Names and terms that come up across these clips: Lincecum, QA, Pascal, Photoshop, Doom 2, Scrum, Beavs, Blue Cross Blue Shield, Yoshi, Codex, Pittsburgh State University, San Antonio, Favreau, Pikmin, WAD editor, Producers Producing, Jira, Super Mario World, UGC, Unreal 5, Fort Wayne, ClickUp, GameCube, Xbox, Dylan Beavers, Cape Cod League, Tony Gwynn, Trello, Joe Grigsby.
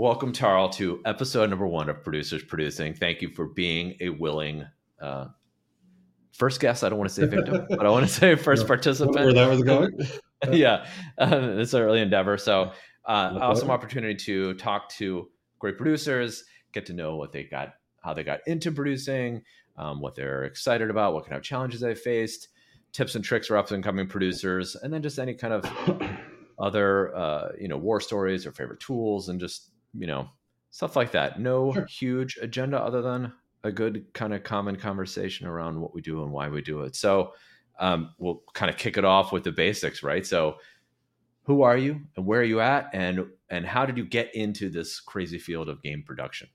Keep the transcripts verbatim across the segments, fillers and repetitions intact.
Welcome, Tarl, to episode number one of Producers Producing. Thank you for being a willing uh, first guest. I don't want to say victim, but I want to say first participant. Where that was going? Yeah, uh, it's an early endeavor. So uh, awesome opportunity to talk to great producers, get to know what they got, how they got into producing, um, what they're excited about, what kind of challenges they faced, tips and tricks for up and coming producers, and then just any kind of other, uh, you know, war stories or favorite tools and just, you know, stuff like that. No sure. huge agenda other than a good kind of common conversation around what we do and why we do it. So um, we'll kind of kick it off with the basics, right? So who are you and where are you at? And, and how did you get into this crazy field of game production?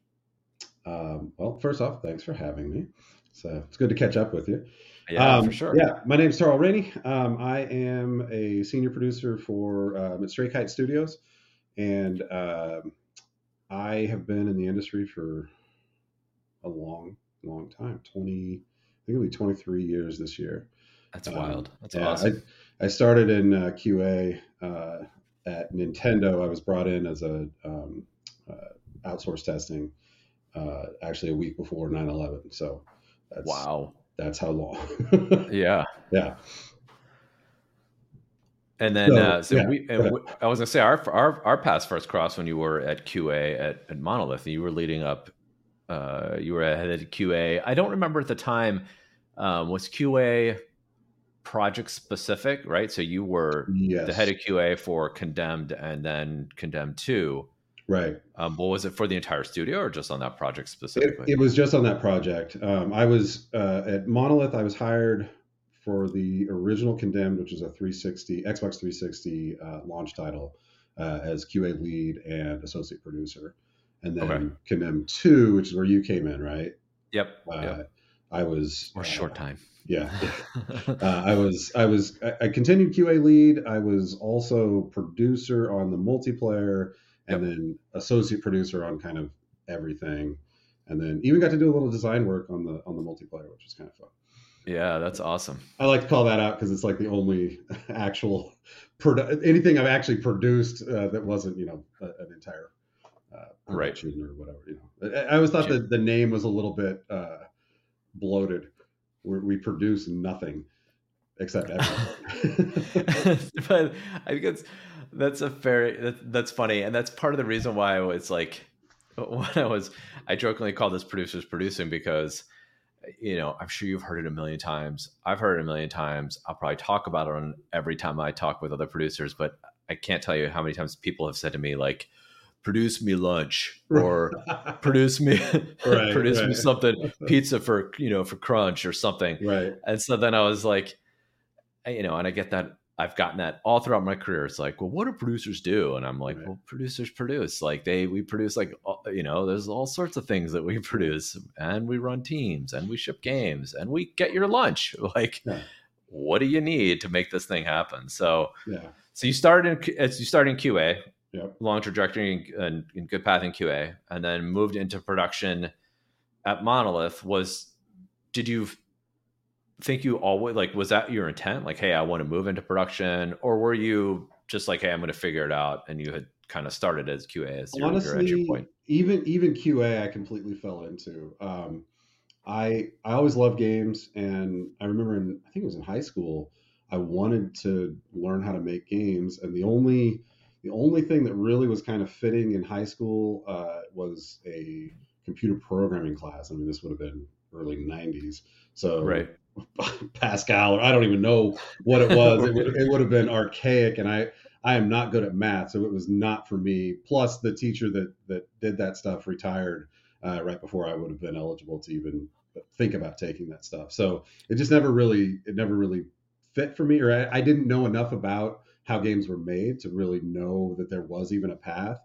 Um, well, first off, thanks for having me. So it's good to catch up with you. Yeah, um, for sure. Yeah, my name is Tarl Rainey. Um, I am a senior producer for um, at Stray Kite Studios, and uh, I have been in the industry for a long, long time. Twenty, I think it'll be twenty-three years this year. That's um, wild. That's yeah, awesome. I, I started in uh, Q A uh, at Nintendo. I was brought in as a um, uh, outsource testing, uh, actually a week before nine eleven. So that's, wow. That's how long. yeah. Yeah. And then, so, uh, so yeah, we, and we, I was gonna say our, our, our paths first crossed when you were at Q A at, at Monolith, and you were leading up, uh, you were head of Q A. I don't remember at the time, um, was Q A project specific, right? So you were yes. the head of Q A for Condemned and then Condemned two. Right. Um, well, was it for the entire studio or just on that project specifically? It, it was just on that project. Um, I was uh, at Monolith. I was hired for the original Condemned, which is a three sixty Xbox three sixty uh, launch title, uh, as Q A lead and associate producer. And then okay. Condemned two, which is where you came in, right? Yep. Uh, yep. I was for a short time. Uh, yeah. uh, I was, I was, I, I continued Q A lead. I was also producer on the multiplayer, and yep. then associate producer on kind of everything, and then even got to do a little design work on the on the multiplayer, which was kind of fun. Yeah, that's awesome. I like to call that out because it's like the only actual produ- anything I've actually produced uh, that wasn't, you know, a, an entire uh, production right. or whatever. You know, I, I always thought that the name was a little bit uh, bloated. We're, we produce nothing except everything. But I think it's. That's a very, that, that's funny. And that's part of the reason why I was like, when I was, I jokingly called this Producers Producing because, you know, I'm sure you've heard it a million times. I've heard it a million times. I'll probably talk about it on every time I talk with other producers, but I can't tell you how many times people have said to me, like, produce me lunch or produce me, right, produce right. me something, pizza for, you know, for crunch or something. Right. And so then I was like, you know, and I get that. I've gotten that all throughout my career. It's like, well, what do producers do? And I'm like, right. well, producers produce. Like they, we produce like, you know, there's all sorts of things that we produce, and we run teams, and we ship games, and we get your lunch. Like, yeah. what do you need to make this thing happen? So, yeah. so you started in, as you started in Q A, yep. long trajectory and, and good path in Q A, and then moved into production at Monolith. Was, did you think you always like, was that your intent? Like, hey, I want to move into production, or were you just like, hey, I'm going to figure it out? And you had kind of started as Q A as your entry point. Even, even Q A, I completely fell into. Um, I, I always loved games. And I remember in, I think it was in high school, I wanted to learn how to make games. And the only, the only thing that really was kind of fitting in high school, uh, was a computer programming class. I mean, this would have been early nineties. So, right. Pascal, or I don't even know what it was. It would, it would have been archaic, and I, I am not good at math, so it was not for me. Plus, the teacher that that did that stuff retired uh, right before I would have been eligible to even think about taking that stuff. So it just never really, it never really fit for me, or I, I didn't know enough about how games were made to really know that there was even a path.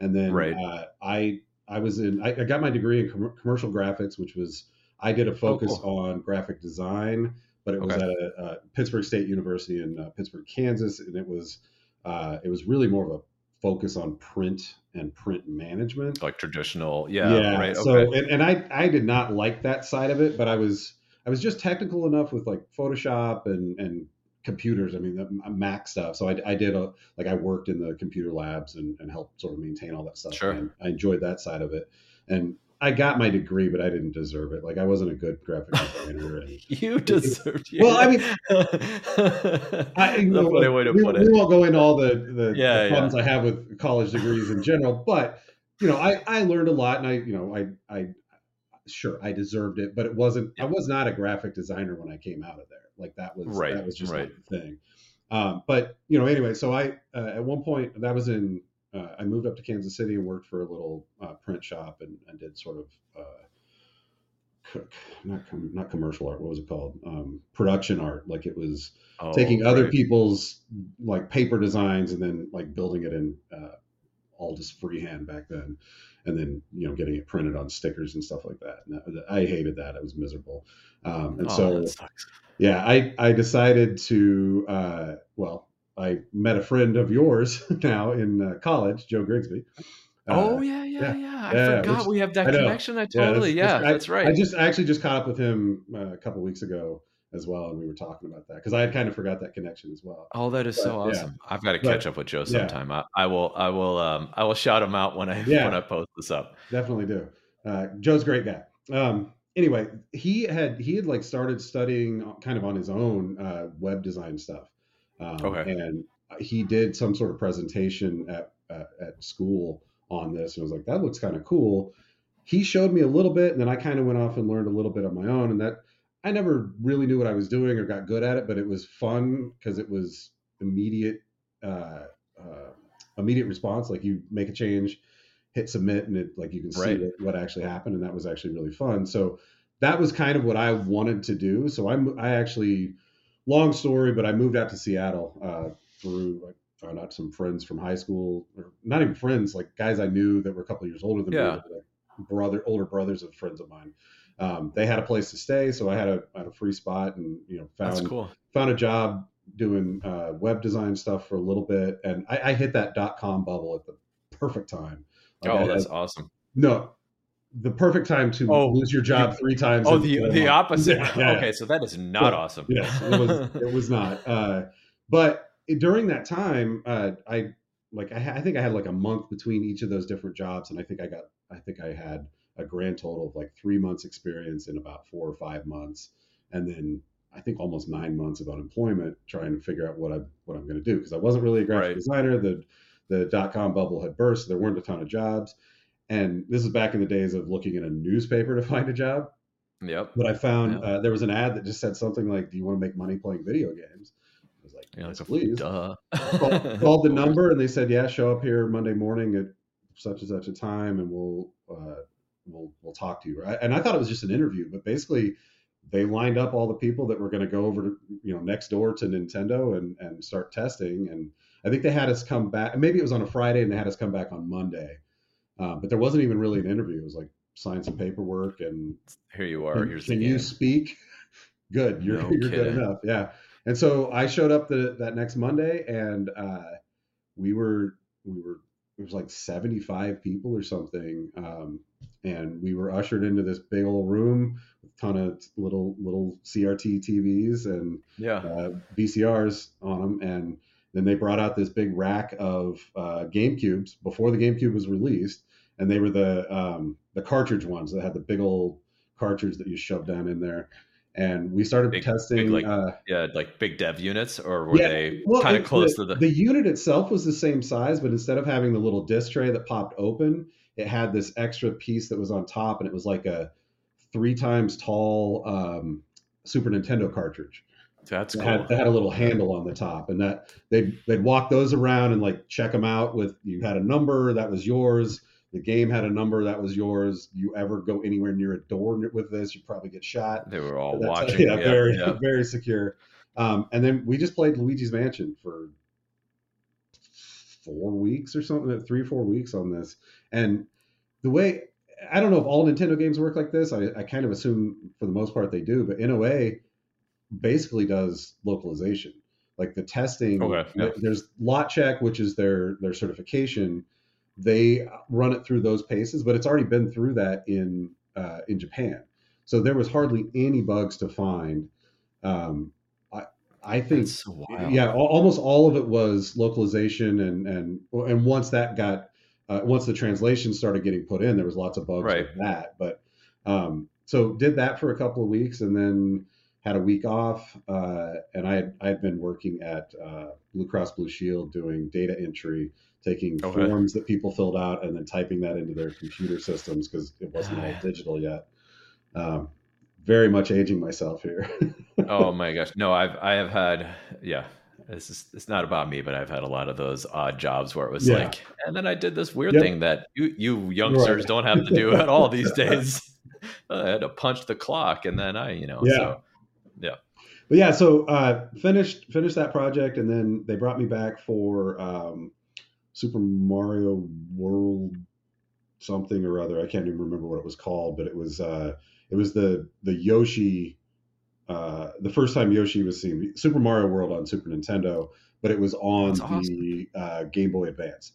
And then right. uh, I, I was in, I, I got my degree in com- commercial graphics, which was. I did a focus oh, cool. on graphic design, but it okay. was at a, a Pittsburgh State University in uh, Pittsburgh, Kansas, and it was uh, it was really more of a focus on print and print management, like traditional, yeah, yeah. Right. So, okay. and, and I I did not like that side of it, but I was I was just technical enough with like Photoshop and and computers. I mean, the Mac stuff. So I, I did a, like I worked in the computer labs and, and helped sort of maintain all that stuff. Sure. And I enjoyed that side of it. And I got my degree, but I didn't deserve it. Like I wasn't a good graphic designer. And, you deserved it. Well, I mean, I, you know, funny way to we, put it. We won't go into all the, the, yeah, the problems yeah. I have with college degrees in general, but you know, I, I learned a lot and I, you know, I, I, sure I deserved it, but it wasn't, yeah. I was not a graphic designer when I came out of there. Like that was, right, that was just right. the thing. Um, but you know, anyway, so I, uh, at one point that was in, Uh, I moved up to Kansas City and worked for a little uh, print shop and, and did sort of uh, not com- not commercial art. What was it called? Um, production art. Like it was oh, taking right. other people's like paper designs and then like building it in uh, all just freehand back then, and then you know getting it printed on stickers and stuff like that. And I, I hated that. I was miserable. Um, and oh, so that sucks. yeah, I I decided to uh, well. I met a friend of yours now in uh, college, Joe Grigsby. Uh, oh yeah, yeah, yeah. yeah. I yeah, forgot which, we have that I connection. I totally, yeah, that's, yeah, that's, I, that's right. I just I actually just caught up with him uh, a couple weeks ago as well, and we were talking about that because I had kind of forgot that connection as well. Oh, that is but, so awesome! Yeah. I've got to catch but, up with Joe sometime. Yeah. I, I will, I will, um, I will shout him out when I yeah, when I post this up. Definitely do. Uh, Joe's a great guy. Um, anyway, he had he had like started studying kind of on his own uh, web design stuff. Um, okay. And he did some sort of presentation at uh, at school on this, and I was like, "That looks kind of cool." He showed me a little bit, and then I kind of went off and learned a little bit on my own. And that I never really knew what I was doing or got good at it, but it was fun because it was immediate, uh, uh, immediate response. Like you make a change, hit submit, and it like you can see right. what, what actually happened, and that was actually really fun. So that was kind of what I wanted to do. So I I actually. Long story, but I moved out to Seattle uh, through, I like, found out some friends from high school, or not even friends, like guys I knew that were a couple of years older than yeah. me, like brother, older brothers of friends of mine. Um, they had a place to stay, so I had a, had a free spot and, you know, found cool. found a job doing uh, web design stuff for a little bit. And I, I hit that dot-com bubble at the perfect time. Like oh, I, that's I, awesome. No. The perfect time to oh, lose your job three times. Oh, the, the opposite. Yeah, yeah, okay. Yeah. So that is not so, awesome. Yes, it was, it was not. Uh, but during that time, uh, I like, I, I think I had like a month between each of those different jobs. And I think I got, I think I had a grand total of like three months experience in about four or five months. And then I think almost nine months of unemployment trying to figure out what I, what I'm going to do. Cause I wasn't really a graphic right. designer. The, the dot-com bubble had burst. There weren't a ton of jobs. And this is back in the days of looking in a newspaper to find a job. Yep. But I found yeah. uh, there was an ad that just said something like, "Do you want to make money playing video games?" I was like, yeah, "Yes, like please." Duh. called, called the number and they said, "Yeah, show up here Monday morning at such and such a time, and we'll uh, we'll we'll talk to you." And I thought it was just an interview, but basically they lined up all the people that were going to go over to you know next door to Nintendo and and start testing. And I think they had us come back. Maybe it was on a Friday, and they had us come back on Monday. Um, but there wasn't even really an interview. It was like sign some paperwork and here you are. Can, here's can you speak? Good. You're, no you're good enough. Yeah. And so I showed up the, that next Monday and uh, we were, we were, it was like seventy-five people or something. Um, and we were ushered into this big old room with a ton of little, little C R T T Vs and yeah. uh, V C Rs on them. And then they brought out this big rack of uh, GameCubes before the GameCube was released, and they were the um, the cartridge ones that had the big old cartridge that you shoved down in there. And we started big, testing, big, like, uh, yeah, like big dev units, or were yeah, they well, kind of close the, to the? The unit itself was the same size, but instead of having the little disc tray that popped open, it had this extra piece that was on top, and it was like a three times tall um, Super Nintendo cartridge. That's cool. It had, it had a little handle on the top, and that they'd they'd walk those around and like check them out. With you had a number that was yours, the game had a number that was yours. You ever go anywhere near a door with this, you probably get shot. They were all watching. Yeah, yeah, very yeah. very secure. Um, and then we just played Luigi's Mansion for four weeks or something, three or four weeks on this. And the way I don't know if all Nintendo games work like this. I, I kind of assume for the most part they do, but N O A basically does localization, like the testing. Okay, yeah. There's lot check, which is their their certification. They run it through those paces, but it's already been through that in uh, in Japan. So there was hardly any bugs to find. Um, I I think, that's so wild. yeah, almost all of it was localization, and and and once that got, uh, once the translation started getting put in, there was lots of bugs right. with that. But um, so did that for a couple of weeks, and then had a week off, uh, and I had, I had been working at uh, Blue Cross Blue Shield doing data entry, taking okay. forms that people filled out and then typing that into their computer systems because it wasn't all digital yet. Um, very much aging myself here. Oh my gosh. No, I've, I have had, yeah, this is, it's not about me, but I've had a lot of those odd jobs where it was yeah. like, and then I did this weird yep. thing that you, you youngsters right. don't have to do at all these days. I had to punch the clock and then I, you know, yeah. so yeah. But yeah, so uh, finished, finished that project. And then they brought me back for um, Super Mario World, something or other. I can't even remember what it was called, but it was, uh, it was the, the Yoshi, uh, the first time Yoshi was seen, Super Mario World on Super Nintendo, but it was on That's awesome. the uh, Game Boy Advance.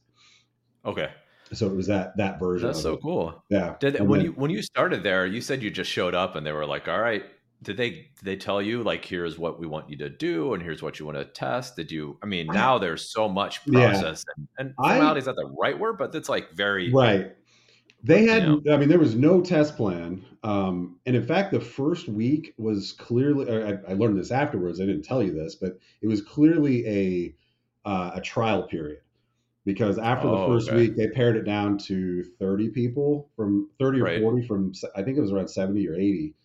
Okay. So it was that, that version. That's of so it. cool. Yeah. Did they, when then, you, when you started there, you said you just showed up and they were like, all right, did they, did they tell you like, here's what we want you to do and here's what you want to test? Did you, I mean, now there's so much process yeah. and, and formality is not the right word, but it's like very right. They had, you know. I mean, there was no test plan. Um, and in fact, the first week was clearly, I, I learned this afterwards, I didn't tell you this, but it was clearly a uh, a trial period because after oh, the first okay. week, they pared it down to thirty people from thirty or right. forty from, I think it was around seventy or eighty.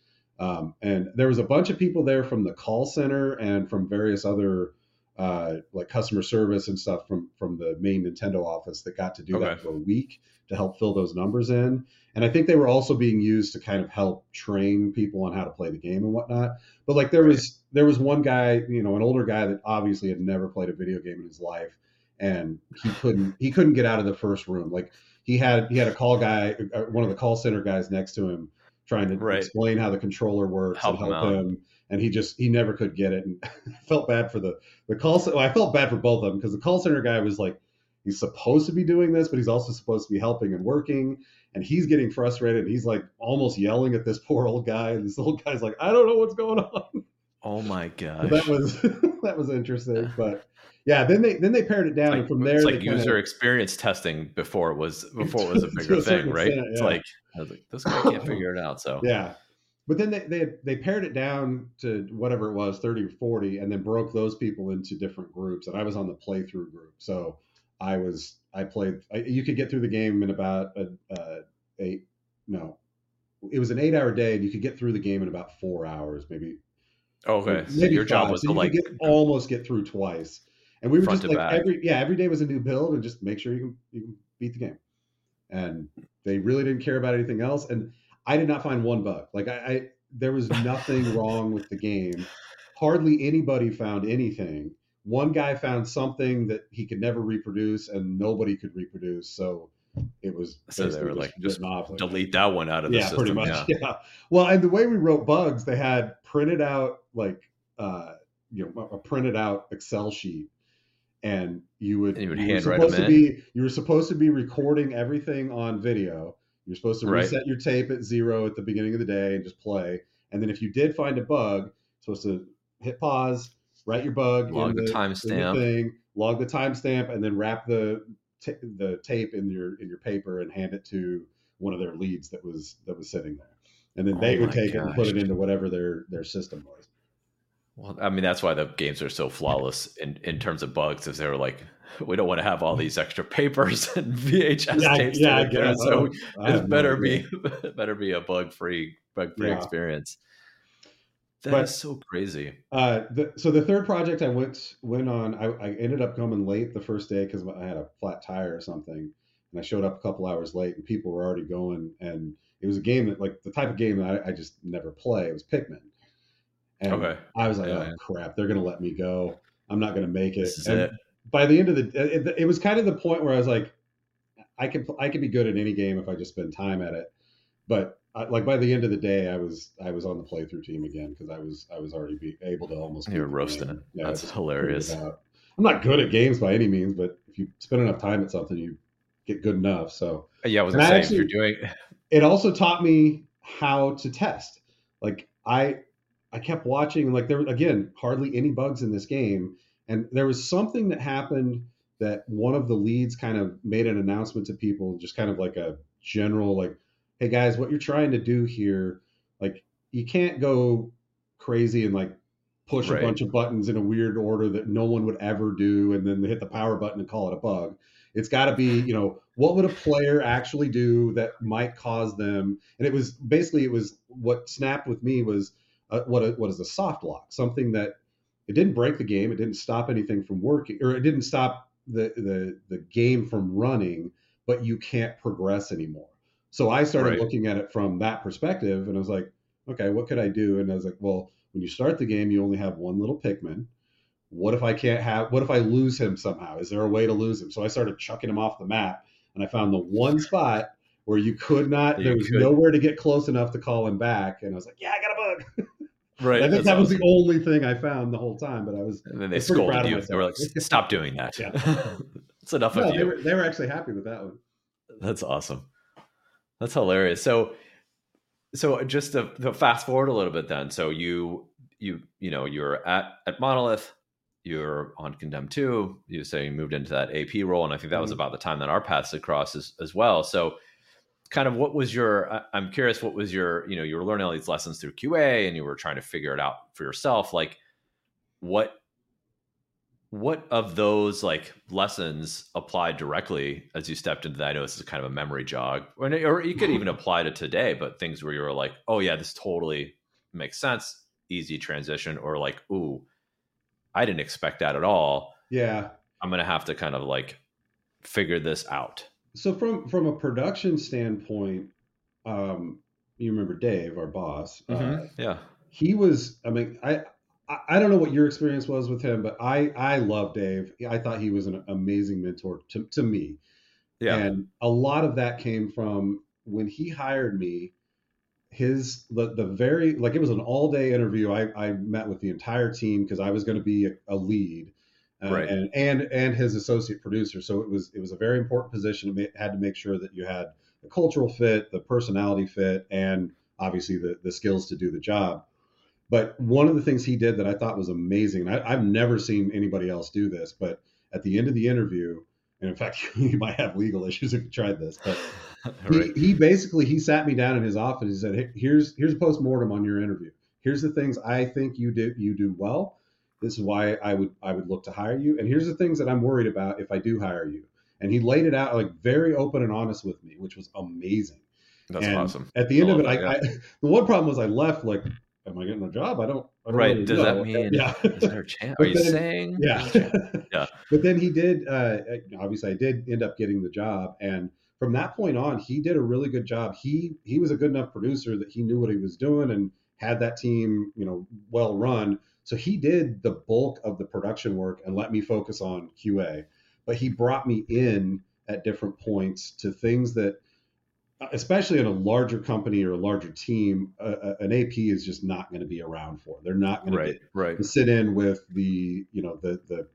Um, and there was a bunch of people there from the call center and from various other uh, like customer service and stuff from, from the main Nintendo office that got to do okay. that for a week to help fill those numbers in. And I think they were also being used to kind of help train people on how to play the game and whatnot. But like there right. was, there was one guy, you know, an older guy that obviously had never played a video game in his life and he couldn't, he couldn't get out of the first room. Like he had, he had a call guy, one of the call center guys next to him trying to right. explain how the controller works help and help him, him. And he just, he never could get it. And I felt bad for the, the call center. Well, I felt bad for both of them because the call center guy was like, he's supposed to be doing this, but he's also supposed to be helping and working. And he's getting frustrated. And he's like almost yelling at this poor old guy. And this old guy's like, I don't know what's going on. Oh my gosh. So that was, that was interesting. But yeah, then they, then they pared it down. Like, and from there, it's like user kinda, experience testing before it was, before it was a bigger a thing, right? Extent, yeah. It's like, I was like, this guy can't figure it out. So yeah. But then they, they they pared it down to whatever it was, thirty or forty, and then broke those people into different groups. And I was on the playthrough group. So I was, I played, I, you could get through the game in about a, uh, eight, no, it was an eight hour day and you could get through the game in about four hours, maybe. Okay. Maybe so your five. job was so to you like get, almost get through twice. And we were just like, back. every, yeah, every day was a new build and just make sure you can, you can beat the game. And they really didn't care about anything else. And I did not find one bug. Like I, I there was nothing wrong with the game. Hardly anybody found anything. One guy found something that he could never reproduce and nobody could reproduce. So it was, so they were like, just like, delete that one out of the yeah, system. Pretty much, yeah. yeah. Well, and the way we wrote bugs, they had printed out like, uh, you know, a printed out Excel sheet and you would, and you, would you, were supposed to be, you were supposed to be recording everything on video. You're supposed to reset right. your tape at zero at the beginning of the day and just play. And then if you did find a bug, you're supposed to hit pause, write your bug, log the, the timestamp, thing, log the timestamp, and then wrap the t- the tape in your in your paper and hand it to one of their leads that was that was sitting there, and then they oh would take gosh. it and put it into whatever their their system was. Well, I mean that's why the games are so flawless in, in terms of bugs, is they were like, we don't want to have all these extra papers and V H S yeah, tapes, yeah, I guess. so I it better be better be a bug free bug free yeah. experience. That but, is so crazy. Uh, the, so the third project I went went on, I, I ended up coming late the first day because I had a flat tire or something, and I showed up a couple hours late, and people were already going, and it was a game that, like, the type of game that I, I just never play. It was Pikmin, and okay. I was like, yeah, oh yeah. crap, they're gonna let me go. I'm not gonna make it. This is and it. By the end of the, it, it was kind of the point where I was like, I could I could be good at any game if I just spend time at it, but. I, like by the end of the day, I was I was on the playthrough team again because I was I was already be able to almost. You're roasting it. Yeah, that's hilarious. I'm not good at games by any means, but if you spend enough time at something, you get good enough. So yeah, I was gonna say, actually, if you're doing. It also taught me how to test. Like I I kept watching, like there were, again, hardly any bugs in this game. And there was something that happened that one of the leads kind of made an announcement to people, just kind of like a general, like, hey guys, what you're trying to do here, like you can't go crazy and like push right. a bunch of buttons in a weird order that no one would ever do. And then they hit the power button and call it a bug. It's gotta be, you know, what would a player actually do that might cause them? And it was basically, it was what snapped with me was uh, what, a, what is a soft lock, something that it didn't break the game. It didn't stop anything from working, or it didn't stop the, the, the game from running, but you can't progress anymore. So I started right. looking at it from that perspective, and I was like, okay, what could I do? And I was like, well, when you start the game, you only have one little Pikmin. What if I can't have, what if I lose him somehow? Is there a way to lose him? So I started chucking him off the map, and I found the one spot where you could not, you there was could. nowhere to get close enough to call him back. And I was like, yeah, I got a bug. Right. I think that awesome. was the only thing I found the whole time, but I was, and then they scolded you. They were like, stop doing that. Yeah. That's enough no, of you. They were, they were actually happy with that one. That's awesome. That's hilarious. So, so just to, to fast forward a little bit then. So you, you, you know, you're at, at Monolith, you're on Condemned two, you say you moved into that A P role. And I think that mm-hmm. was about the time that our paths had crossed as, as well. So kind of what was your, I, I'm curious, what was your, you know, you were learning all these lessons through Q A and you were trying to figure it out for yourself. Like what, what of those like lessons applied directly as you stepped into that? I know this is kind of a memory jog, or, or you could even apply to today, but things where you were like, oh yeah, this totally makes sense. Easy transition. Or like, ooh, I didn't expect that at all. Yeah. I'm going to have to kind of like figure this out. So from, from a production standpoint, um, you remember Dave, our boss, mm-hmm. uh, yeah, he was, I mean, I, I don't know what your experience was with him, but I, I love Dave. I thought he was an amazing mentor to, to me. Yeah. And a lot of that came from when he hired me, his, the, the very, like it was an all day interview. I, I met with the entire team cause I was going to be a, a lead uh, right. and, and, and his associate producer. So it was, it was a very important position. It had to make sure that you had the cultural fit, the personality fit, and obviously the, the skills to do the job. But one of the things he did that I thought was amazing, and I, I've never seen anybody else do this, but at the end of the interview, and in fact, you might have legal issues if you tried this, but right. he, he basically, he sat me down in his office. He said, hey, here's, here's a postmortem on your interview. Here's the things I think you do, you do well. This is why I would, I would look to hire you. And here's the things that I'm worried about if I do hire you. And he laid it out like very open and honest with me, which was amazing. That's and awesome. At the end I of it, that, I, yeah. I, the one problem was I left like, am I getting a job? I don't. I don't right. Really Does know. that mean, yeah. is there a chance? Are you then, saying? Yeah. yeah. But then he did, uh, obviously I did end up getting the job. And from that point on, he did a really good job. He, he was a good enough producer that he knew what he was doing and had that team, you know, well run. So he did the bulk of the production work and let me focus on Q A, but he brought me in at different points to things that, especially in a larger company or a larger team, uh, an A P is just not going to be around for. They're not going right, to get, right. sit in with the, you know, the, the,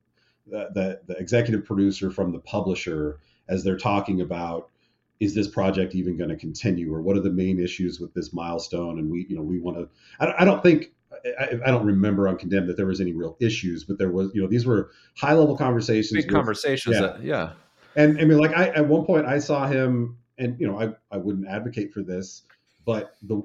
the, the executive producer from the publisher as they're talking about, is this project even going to continue? Or what are the main issues with this milestone? And we, you know, we want to, I, I don't think, I, I don't remember on Condemned that there was any real issues, but there was, you know, these were high level conversations. Big with, conversations. Yeah. That, yeah. And I mean, like I, at one point I saw him, and, you know, I, I wouldn't advocate for this, but the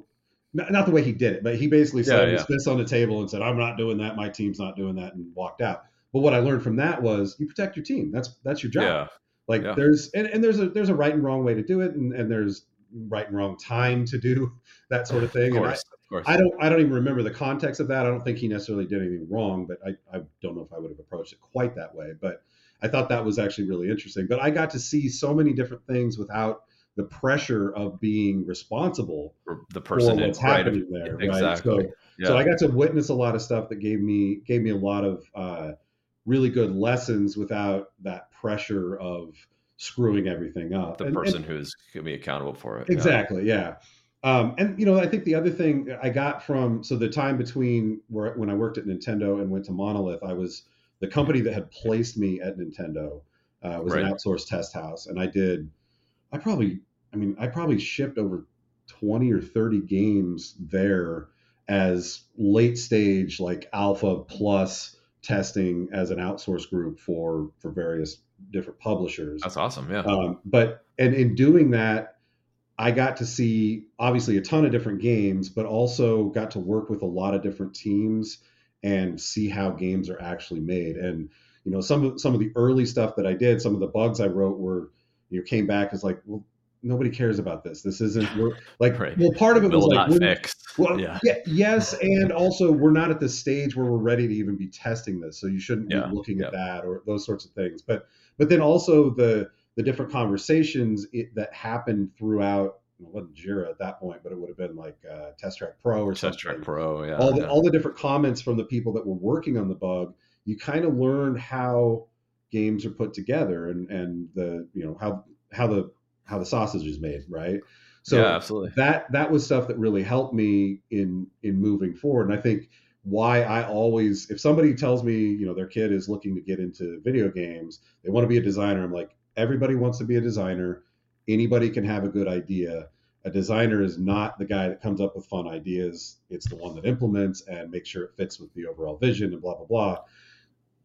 not, not the way he did it, but he basically said his fist on the table and said, I'm not doing that. My team's not doing that, and walked out. But what I learned from that was you protect your team. That's that's your job. Yeah. Like yeah. there's and, and there's a there's a right and wrong way to do it. And, and there's right and wrong time to do that sort of thing. Of course, and I, of course. I don't I don't even remember the context of that. I don't think he necessarily did anything wrong, but I, I don't know if I would have approached it quite that way. But I thought that was actually really interesting. But I got to see so many different things without the pressure of being responsible for the person for what's happening right. there. Exactly. Right? So, yeah. so I got to witness a lot of stuff that gave me, gave me a lot of uh, really good lessons without that pressure of screwing everything up. The and, person and, who's going to be accountable for it. Exactly. Yeah. yeah. Um, and you know, I think the other thing I got from, so the time between where, when I worked at Nintendo and went to Monolith, I was the company that had placed me at Nintendo uh, was right. an outsourced test house. And I did, I probably, I mean, I probably shipped over twenty or thirty games there as late stage, like alpha plus testing as an outsource group for, for various different publishers. That's awesome. Yeah. Um, but, and in doing that, I got to see obviously a ton of different games, but also got to work with a lot of different teams and see how games are actually made. And, you know, some of, some of the early stuff that I did, some of the bugs I wrote were, you know, came back as like, well, nobody cares about this. This isn't we're, like, right. well, part of it was like, fixed. well, yeah. yeah, yes. And also we're not at the stage where we're ready to even be testing this. So you shouldn't yeah. be looking yeah. at that or those sorts of things. But, but then also the, the different conversations it, that happened throughout, it wasn't Jira at that point, but it would have been like uh Test Track Pro or Test something. Track Pro. Yeah. All the, yeah. all the different comments from the people that were working on the bug, you kind of learn how games are put together and, and the, you know, how, how the, how the sausage is made, right? So yeah, absolutely. that that was stuff that really helped me in in moving forward. And I think why I always, if somebody tells me, you know, their kid is looking to get into video games, they want to be a designer, I'm like, everybody wants to be a designer. Anybody can have a good idea. A designer is not the guy that comes up with fun ideas. It's the one that implements and makes sure it fits with the overall vision and blah, blah, blah.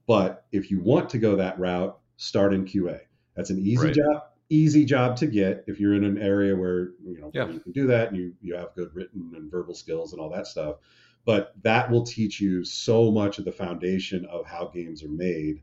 But if you want to go that route, start in Q A. That's an easy right. job. Easy job to get if you're in an area where you know yeah. you can do that and you, you have good written and verbal skills and all that stuff. But that will teach you so much of the foundation of how games are made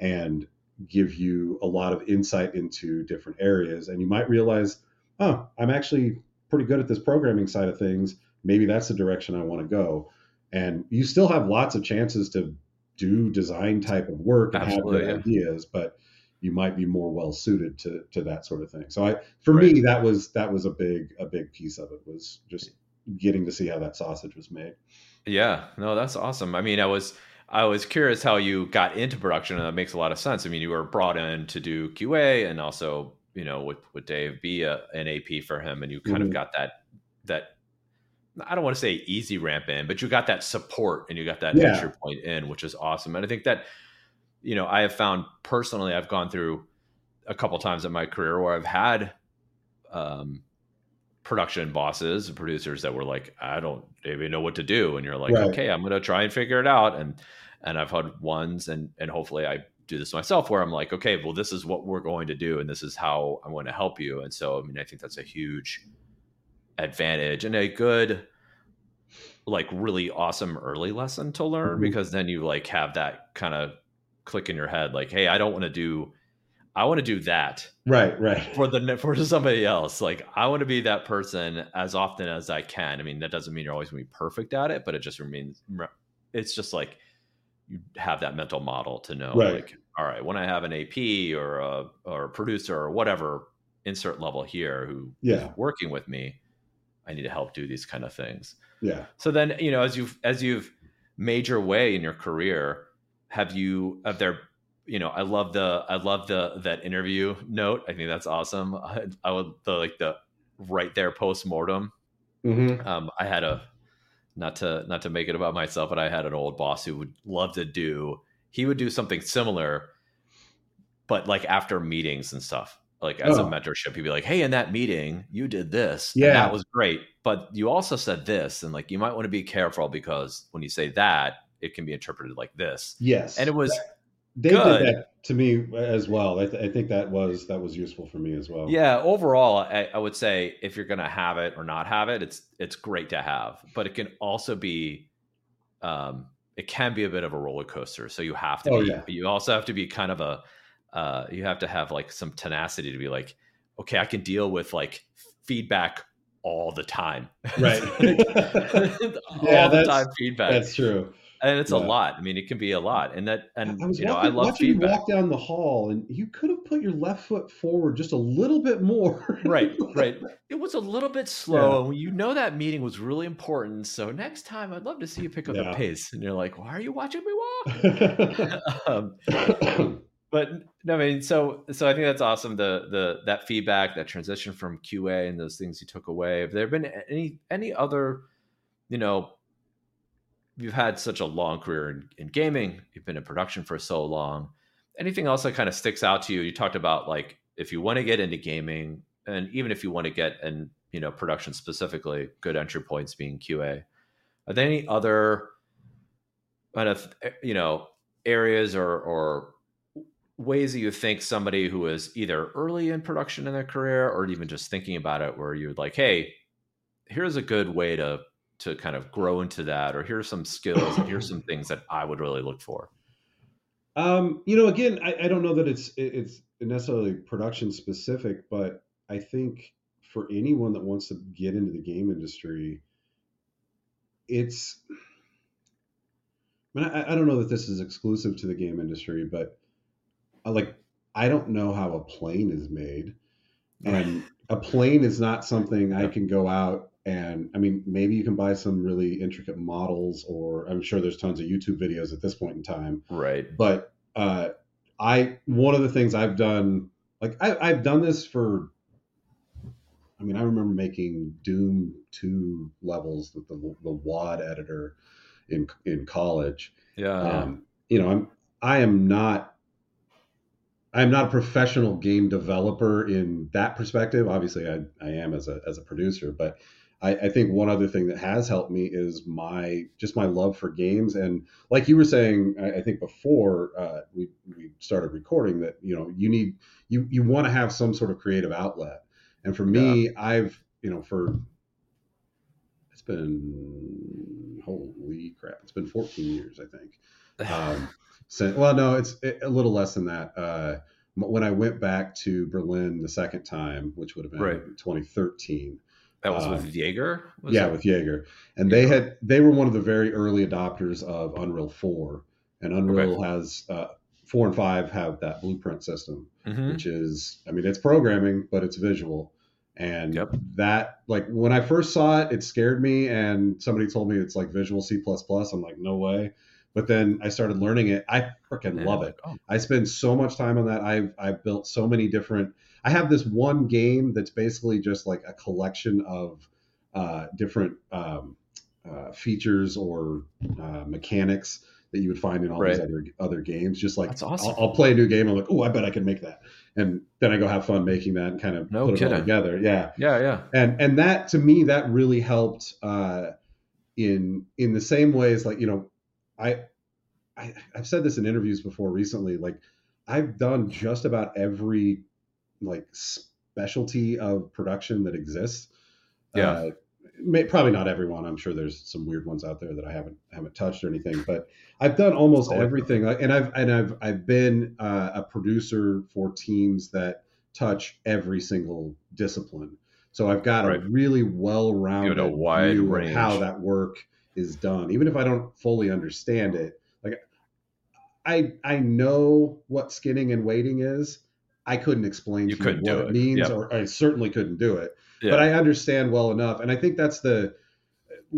and give you a lot of insight into different areas. And you might realize, oh, I'm actually pretty good at this programming side of things. Maybe that's the direction I want to go. And you still have lots of chances to do design type of work and Absolutely, have good yeah. ideas, but you might be more well suited to, to that sort of thing. So I, for right. me, that was, that was a big, a big piece of it was just getting to see how that sausage was made. Yeah, no, that's awesome. I mean, I was, I was curious how you got into production, and that makes a lot of sense. I mean, you were brought in to do Q A and also, you know, with, with Dave be a, an A P for him. And you kind mm-hmm. of got that, that, I don't want to say easy ramp in, but you got that support and you got that yeah. entry point in, which is awesome. And I think that, you know, I have found personally, I've gone through a couple times in my career where I've had um, production bosses and producers that were like, I don't even know what to do. And you're like, right. okay, I'm going to try and figure it out. And, and I've had ones and, and hopefully I do this myself where I'm like, okay, well, this is what we're going to do. And this is how I want to help you. And so, I mean, I think that's a huge advantage and a good, like really awesome early lesson to learn, mm-hmm. because then you like have that kind of click in your head like, hey, I don't want to do I want to do that right right for the for somebody else. Like I want to be that person as often as I can. I mean, that doesn't mean you're always gonna be perfect at it, but it just means it's just like you have that mental model to know right. like, all right, when I have an A P or a or a producer or whatever insert level here who yeah. is working with me, I need to help do these kind of things. Yeah. So then, you know, as you've as you've made your way in your career, Have you, have there, you know, I love the, I love the, that interview note. I think that's awesome. I, I would the, like the right there post-mortem. Mm-hmm. Um, I had a, not to, not to make it about myself, but I had an old boss who would love to do, he would do something similar, but like after meetings and stuff, like as oh. a mentorship, he'd be like, hey, in that meeting, you did this. Yeah. And that was great. But you also said this. And like, you might want to be careful because when you say that, it can be interpreted like this. Yes. And it was they good. Did that to me as well. I, th- I think that was, that was useful for me as well. Yeah. Overall, I, I would say if you're going to have it or not have it, it's, it's great to have, but it can also be, um, it can be a bit of a roller coaster. So you have to, oh, be, yeah. you also have to be kind of a, uh, you have to have like some tenacity to be like, okay, I can deal with like feedback all the time. Right. all yeah, the time feedback. That's true. And it's yeah. a lot. I mean, it can be a lot. And that, and I was you know, walking, I love watching feedback. You walk down the hall, and you could have put your left foot forward just a little bit more. right, right. It was a little bit slow, and yeah. you know that meeting was really important. So next time, I'd love to see you pick up yeah. the pace. And you're like, "Why are you watching me walk?" um, but no, I mean, so so I think that's awesome. The the that feedback, that transition from Q A, and those things you took away. Have there been any any other, you know? You've had such a long career in, in gaming. You've been in production for so long. Anything else that kind of sticks out to you? You talked about like, if you want to get into gaming and even if you want to get in, you know, production specifically, good entry points being Q A. Are there any other kind of, you know, areas or or ways that you think somebody who is either early in production in their career or even just thinking about it, where you're like, hey, here's a good way to to kind of grow into that, or here's some skills and here's some things that I would really look for? Um, you know, again, I, I don't know that it's it's necessarily production specific, but I think for anyone that wants to get into the game industry, it's, I mean, I, I don't know that this is exclusive to the game industry, but I, like, I don't know how a plane is made, and a plane is not something I can go out and, I mean, maybe you can buy some really intricate models, or I'm sure there's tons of YouTube videos at this point in time. Right. But uh, I, one of the things I've done, like I, I've done this for, I mean, I remember making Doom two levels with the the W A D editor in in college. Yeah. Um, you know, I'm I am not I'm not a professional game developer in that perspective. Obviously, I, I am as a as a producer, but I, I think one other thing that has helped me is my just my love for games. And like you were saying, I, I think before uh, we we started recording, that you know you need you you want to have some sort of creative outlet. And for me, yeah. I've, you know, for, it's been, holy crap, it's been fourteen years, I think. Um, since, well, no, it's a little less than that. Uh, when I went back to Berlin the second time, which would have been right. twenty thirteen. That was um, with Jaeger? Was yeah, it? with Jaeger. And yeah. they had, they were one of the very early adopters of Unreal four. And Unreal okay. has... Uh, Four and five have that blueprint system, mm-hmm. which is, I mean, it's programming, but it's visual. And yep. that, like, when I first saw it, it scared me. And somebody told me it's like visual C plus plus. I'm like, no way. But then I started learning it. I freaking yeah. love it. Oh. I spend so much time on that. I've, I've built so many different, I have this one game that's basically just like a collection of uh, different um, uh, features or uh, mechanics that you would find in all right. these other other games. Just like, awesome. I'll, I'll play a new game. I'm like, oh, I bet I can make that. And then I go have fun making that and kind of no put kidding. it all together. Yeah. Yeah. Yeah. And, and that, to me, that really helped uh, in, in the same ways, like, you know, I, I I've said this in interviews before recently, like I've done just about every like specialty of production that exists. Yeah. Uh, May, probably not everyone. I'm sure there's some weird ones out there that I haven't haven't touched or anything. But I've done almost everything, and I've and I've I've been uh, a producer for teams that touch every single discipline. So I've got right. a really well-rounded a wide view range of how that work is done, even if I don't fully understand it. Like I I know what skinning and weighting is. I couldn't explain you to couldn't you what do it, it means, yep. or I certainly couldn't do it. Yeah. But I understand well enough, and I think that's the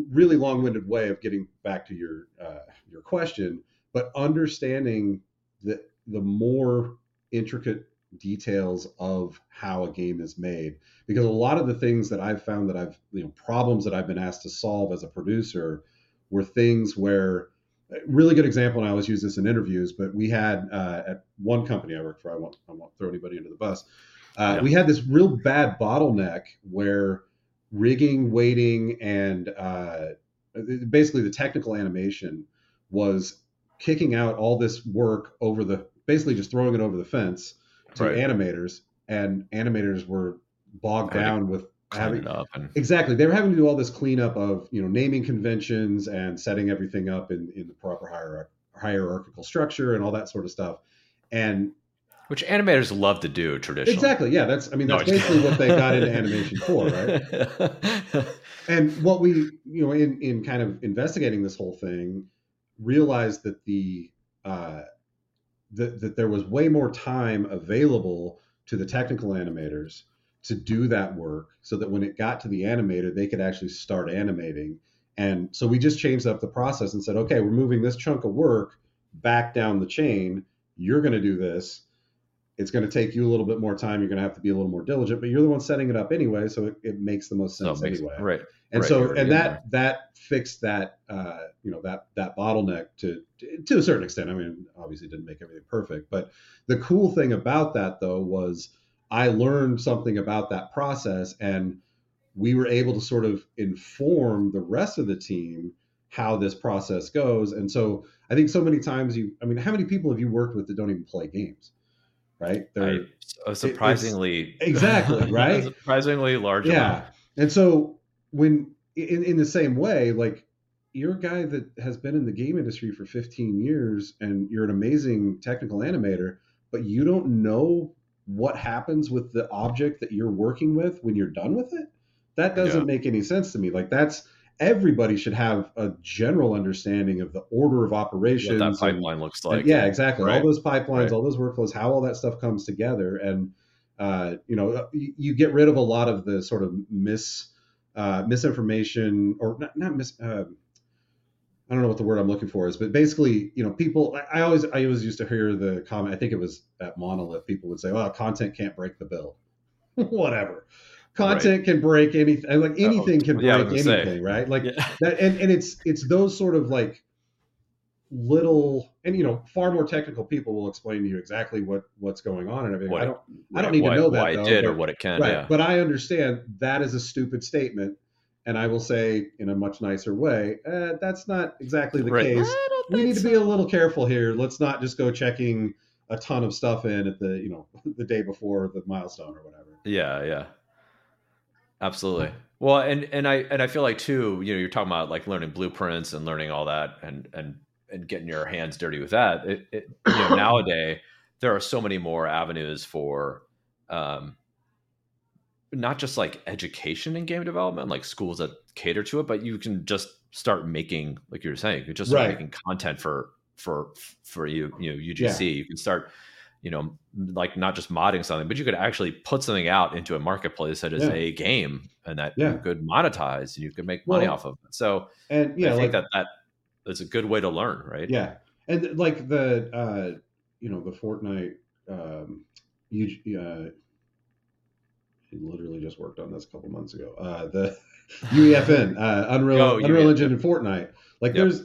really long-winded way of getting back to your uh, your question. But understanding the the more intricate details of how a game is made, because a lot of the things that I've found that I've you know problems that I've been asked to solve as a producer were things where. Really good example, and I always use this in interviews, but we had uh, at one company I worked for, I won't, I won't throw anybody under the bus, uh, yeah. we had this real bad bottleneck where rigging, weighting, and uh, basically the technical animation was kicking out all this work over the, basically just throwing it over the fence to right. animators, and animators were bogged I down think- with Having, and... Exactly. They were having to do all this cleanup of, you know, naming conventions and setting everything up in, in the proper hierarch- hierarchical structure and all that sort of stuff. And which animators love to do traditionally. Exactly. Yeah. That's, I mean, that's no, basically what they got into animation for, right? And what we, you know, in, in kind of investigating this whole thing, realized that the, uh, that, that there was way more time available to the technical animators to do that work, so that when it got to the animator, they could actually start animating. And so we just changed up the process and said, okay, we're moving this chunk of work back down the chain. You're going to do this. It's going to take you a little bit more time. You're going to have to be a little more diligent, but you're the one setting it up anyway. So it, it makes the most sense no, anyway. Right. And right, so, and that, there. that fixed that, uh, you know, that, that bottleneck to, to a certain extent. I mean, obviously it didn't make everything perfect, but the cool thing about that though, was I learned something about that process, and we were able to sort of inform the rest of the team how this process goes. And so I think so many times you, I mean, how many people have you worked with that don't even play games? Right. They're I, surprisingly. It, exactly. Right. Surprisingly large. Yeah. Amount. And so when in, in the same way, like, you're a guy that has been in the game industry for fifteen years and you're an amazing technical animator, but you don't know what happens with the object that you're working with when you're done with it. That doesn't yeah. make any sense to me. Like, that's, everybody should have a general understanding of the order of operations. What that pipeline and, looks like. And, yeah, exactly. Right. All those pipelines, right. all those workflows, how all that stuff comes together. And, uh, you know, you, you get rid of a lot of the sort of mis uh, misinformation or not, not mis, uh, I don't know what the word I'm looking for is, but basically, you know, people, I, I always, I always used to hear the comment, I think it was at Monolith, people would say, well, content can't break the bill, whatever. Content right. can break anything, like anything oh, can break yeah, anything, say. Right? Like yeah. that, and, and it's it's those sort of like little, and you know, far more technical people will explain to you exactly what what's going on and everything. What, I don't, right, I don't need why, to know that why though, it did but, or what it can. Right, yeah. But I understand that is a stupid statement, and I will say in a much nicer way, eh, that's not exactly the right. case. We need so. to be a little careful here. Let's not just go checking a ton of stuff in at the you know the day before the milestone or whatever. Yeah, yeah. Absolutely. Well, and, and I, and I feel like too, you know, you're talking about like learning blueprints and learning all that and, and, and getting your hands dirty with that. It, it, you know, nowadays there are so many more avenues for, um, not just like education in game development, like schools that cater to it, but you can just start making, like you were saying, you just start right. making content for, for, for you, you know, U G C, yeah. you can start, you know, like not just modding something, but you could actually put something out into a marketplace that is yeah. a game and that yeah. you could monetize and you could make money well, off of it. So and yeah, I like, think that that is a good way to learn, right? Yeah. And like the, uh, you know, the Fortnite, um, you, uh, I literally just worked on this a couple months ago. Uh, the U E F N, uh, Unreal, oh, Unreal Engine and Fortnite. Like yep. there's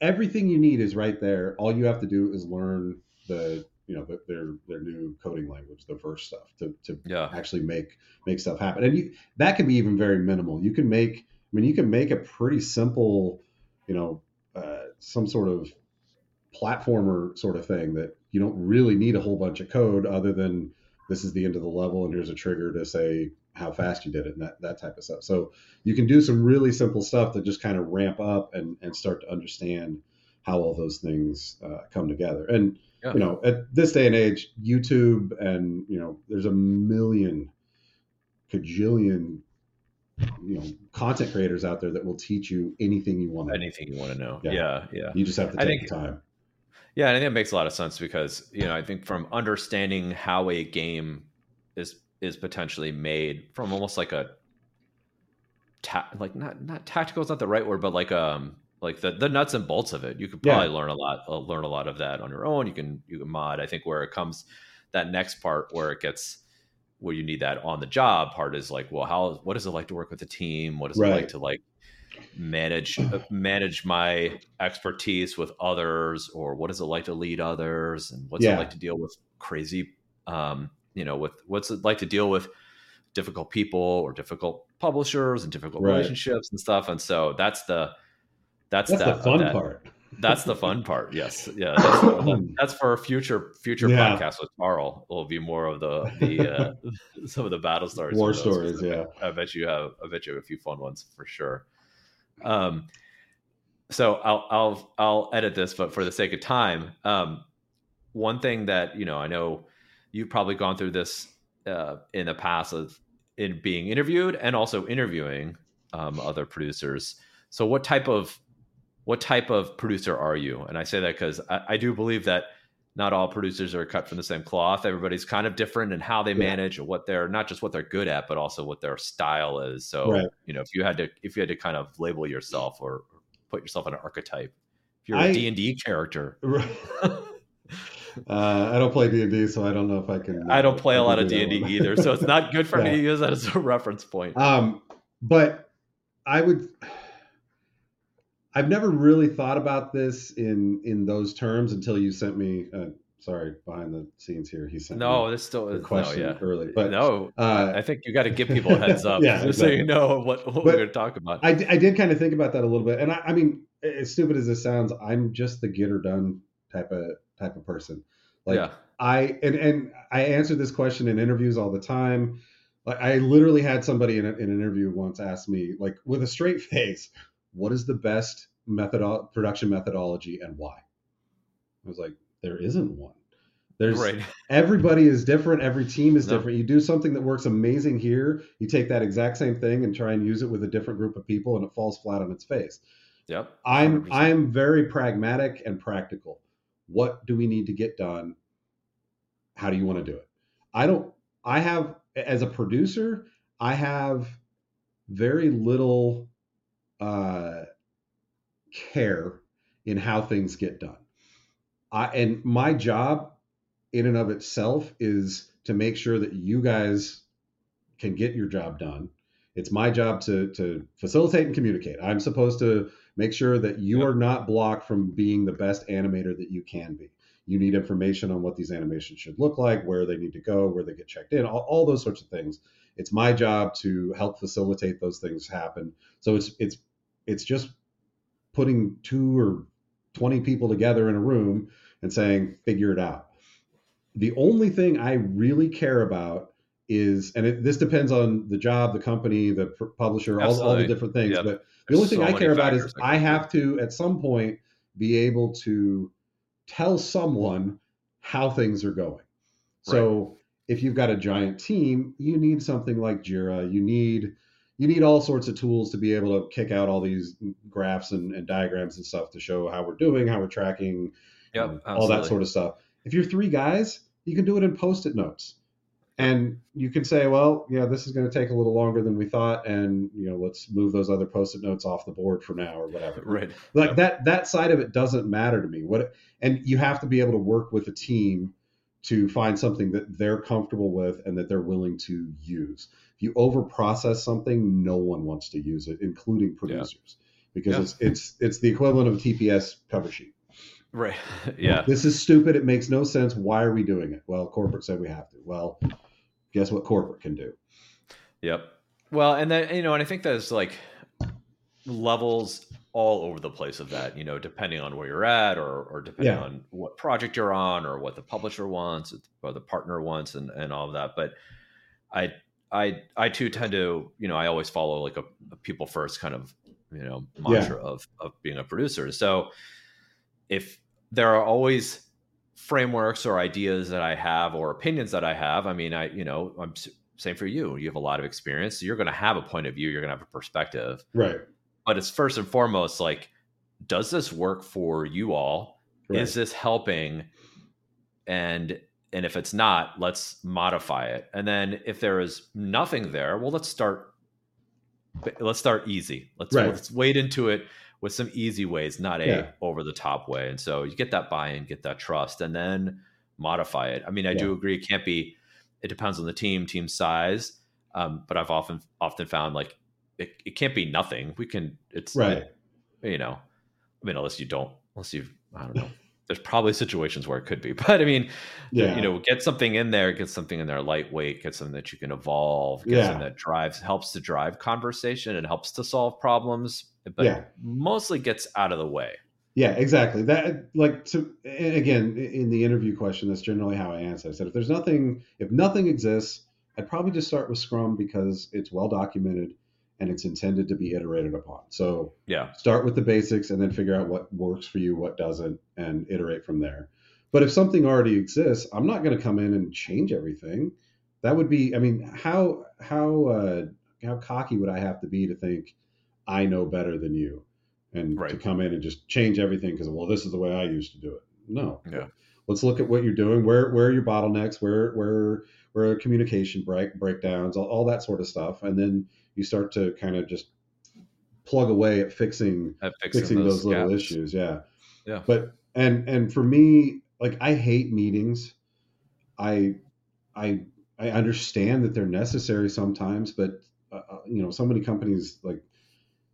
everything you need is right there. All you have to do is learn the, you know, their their new coding language, the Verse stuff, to to yeah. actually make make stuff happen. And you, that can be even very minimal. You can make, I mean, you can make a pretty simple, you know, uh, some sort of platformer sort of thing that you don't really need a whole bunch of code other than this is the end of the level and here's a trigger to say how fast you did it and that, that type of stuff. So you can do some really simple stuff that just kind of ramp up and, and start to understand how all those things uh, come together. And yeah. you know, at this day and age, YouTube and, you know, there's a million, cajillion, you know, content creators out there that will teach you anything you want to anything know. you want to know. Yeah. yeah, yeah. You just have to take I think, the time. Yeah, and I think it makes a lot of sense because, you know, I think from understanding how a game is is potentially made from almost like a, ta- like not not tactical is not the right word, but like um. like the, the nuts and bolts of it. You could probably yeah. learn a lot, uh, learn a lot of that on your own. You can, you can mod. I think where it comes, that next part where it gets, where you need that on the job part is like, well, how, what is it like to work with a team? What is right. it like to like manage, manage my expertise with others, or what is it like to lead others? And what's yeah. it like to deal with crazy, um, you know, with what's it like to deal with difficult people or difficult publishers and difficult right. relationships and stuff. And so that's the, That's, that's that, the fun that. part. That's the fun part. Yes. Yeah. That's, the, that's for a future, future yeah. podcast with Tarl. It'll be more of the, the, uh, some of the battle stories. War stories. Yeah. I, I bet you have, I bet you have a few fun ones for sure. Um, so I'll, I'll, I'll edit this, but for the sake of time, um, one thing that, you know, I know you've probably gone through this, uh, in the past of in being interviewed and also interviewing, um, other producers. So what type of, What type of producer are you? And I say that because I, I do believe that not all producers are cut from the same cloth. Everybody's kind of different in how they yeah. manage or what they're, not just what they're good at, but also what their style is. So, right. you know, if you had to, if you had to kind of label yourself or put yourself in an archetype, if you're I, a D and D character. Right. uh, I don't play D and D, so I don't know if I can. I don't play a lot of D and D either, so it's not good for yeah. me to use that as a reference point. Um, but I would... I've never really thought about this in, in those terms until you sent me. Uh, sorry, behind the scenes here, he sent no, me this still is, a question no, yeah. early. But, no, uh, I think you got to give people a heads up yeah, so exactly. you know what, what we're going to talk about. I, I did kind of think about that a little bit. And I, I mean, as stupid as this sounds, I'm just the get or done type of type of person. Like yeah. I and and I answer this question in interviews all the time. Like I literally had somebody in, a, in an interview once ask me, like with a straight face, what is the best method production methodology and why? I was like, there isn't one. There's right. Everybody is different. Every team is no. different. You do something that works amazing here. You take that exact same thing and try and use it with a different group of people, and it falls flat on its face. Yep. one hundred percent. I'm I'm very pragmatic and practical. What do we need to get done? How do you want to do it? I don't. I have as a producer, I have very little uh, care in how things get done. I and my job in and of itself is to make sure that you guys can get your job done. It's my job to to facilitate and communicate. I'm supposed to make sure that you yep. are not blocked from being the best animator that you can be. You need information on what these animations should look like, where they need to go, where they get checked in, all, all those sorts of things. It's my job to help facilitate those things happen. So it's it's it's just putting two or twenty people together in a room and saying, figure it out. The only thing I really care about is, and it, this depends on the job, the company, the publisher, all, all the different things, yep. but the There's only thing so I care about is I, I have to, at some point, be able to tell someone how things are going. So right. if you've got a giant team, you need something like Jira. You need you need all sorts of tools to be able to kick out all these graphs and, and diagrams and stuff to show how we're doing, how we're tracking, yep, all that sort of stuff. If you're three guys, you can do it in Post-it notes. And you can say, well, yeah, this is going to take a little longer than we thought, and you know, let's move those other Post-it notes off the board for now or whatever. Right. Like yep. that that side of it doesn't matter to me. What and you have to be able to work with a team to find something that they're comfortable with and that they're willing to use. If you over-process something, no one wants to use it, including producers, yeah. because yeah. it's it's it's the equivalent of a T P S cover sheet. Right. Yeah. This is stupid. It makes no sense. Why are we doing it? Well, corporate said we have to. Well, guess what corporate can do? Yep. Well, and then, you know, and I think there's like levels all over the place of that, you know, depending on where you're at or or depending yeah. on what project you're on or what the publisher wants or the partner wants and, and all of that. But I, I, I too tend to, you know, I always follow like a, a people first kind of, you know, mantra yeah. of, of being a producer. So if there are always frameworks or ideas that I have or opinions that I have. I mean, I, you know, I'm same for you. You have a lot of experience. So you're going to have a point of view. You're going to have a perspective. Right. But it's first and foremost, like, does this work for you all? Right. Is this helping? And, and if it's not, let's modify it. And then if there is nothing there, well, let's start, let's start easy. Let's, right. let's wade into it with some easy ways, not a yeah. over the top way. And so you get that buy-in, get that trust, and then modify it. I mean, I yeah. do agree. It can't be, it depends on the team, team size. Um, but I've often, often found like, it, it can't be nothing. We can, it's right. It, you know, I mean, unless you don't, unless you, I don't know, there's probably situations where it could be, but I mean, yeah. you know, get something in there, get something in there, lightweight, get something that you can evolve, get yeah. something that drives, helps to drive conversation and helps to solve problems. But yeah. mostly gets out of the way. Yeah, exactly. That like to and again in the interview question, that's generally how I answer. I said if there's nothing, if nothing exists, I'd probably just start with Scrum because it's well documented and it's intended to be iterated upon. So yeah, start with the basics and then figure out what works for you, what doesn't, and iterate from there. But if something already exists, I'm not going to come in and change everything. That would be, I mean, how how uh, how cocky would I have to be to think I know better than you and right. to come in and just change everything because, well, this is the way I used to do it. No. Yeah. Let's look at what you're doing. Where, where are your bottlenecks? Where, where, where are communication break breakdowns, all, all that sort of stuff. And then you start to kind of just plug away at fixing, at fixing, fixing those, those little gaps. Issues. Yeah. Yeah. But, and, and for me, like I hate meetings. I, I, I understand that they're necessary sometimes, but uh, you know, so many companies like,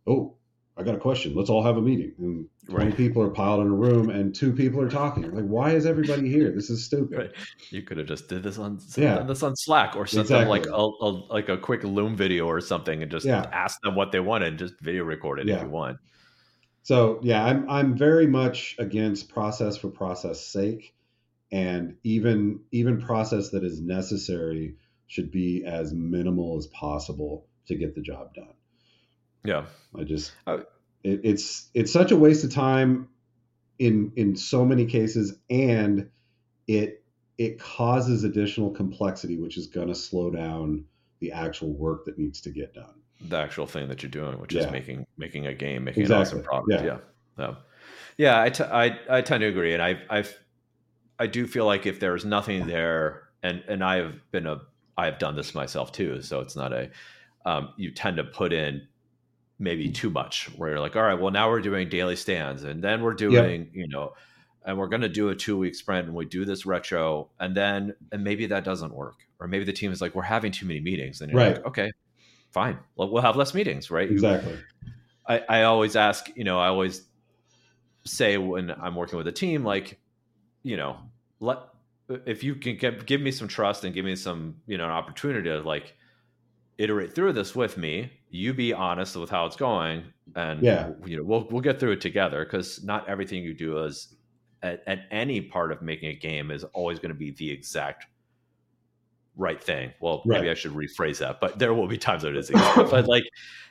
oh, I got a question. Let's all have a meeting. And twenty right. people are piled in a room and two people are talking. Like, why is everybody here? This is stupid. Right. You could have just did this on yeah. this on Slack or something exactly. like a, a like a quick Loom video or something and just yeah. ask them what they wanted and just video record it yeah. if you want. So yeah, I'm I'm very much against process for process sake, and even even process that is necessary should be as minimal as possible to get the job done. Yeah, I just I, it, it's it's such a waste of time in in so many cases, and it it causes additional complexity, which is going to slow down the actual work that needs to get done. The actual thing that you're doing, which yeah. is making making a game, making exactly. an awesome product. Yeah, yeah. Um, yeah I, t- I I tend to agree, and I I've I do feel like if there's nothing there, and and I have been a I have done this myself too, so it's not a um, you tend to put in maybe too much where you're like, all right, well now we're doing daily stands, and then we're doing yep. you know, and we're going to do a two week sprint, and we do this retro, and then and maybe that doesn't work, or maybe the team is like, we're having too many meetings, and you're right. like, okay. Fine. We'll have less meetings, right? Exactly. I, I always ask, you know, I always say when I'm working with a team, like, you know, let if you can get, give me some trust and give me some, you know, an opportunity to like iterate through this with me. You be honest with how it's going, and yeah. you know, we'll we'll get through it together, because not everything you do is at, at any part of making a game is always going to be the exact right thing. Well, right. maybe I should rephrase that, but there will be times that it is. But like,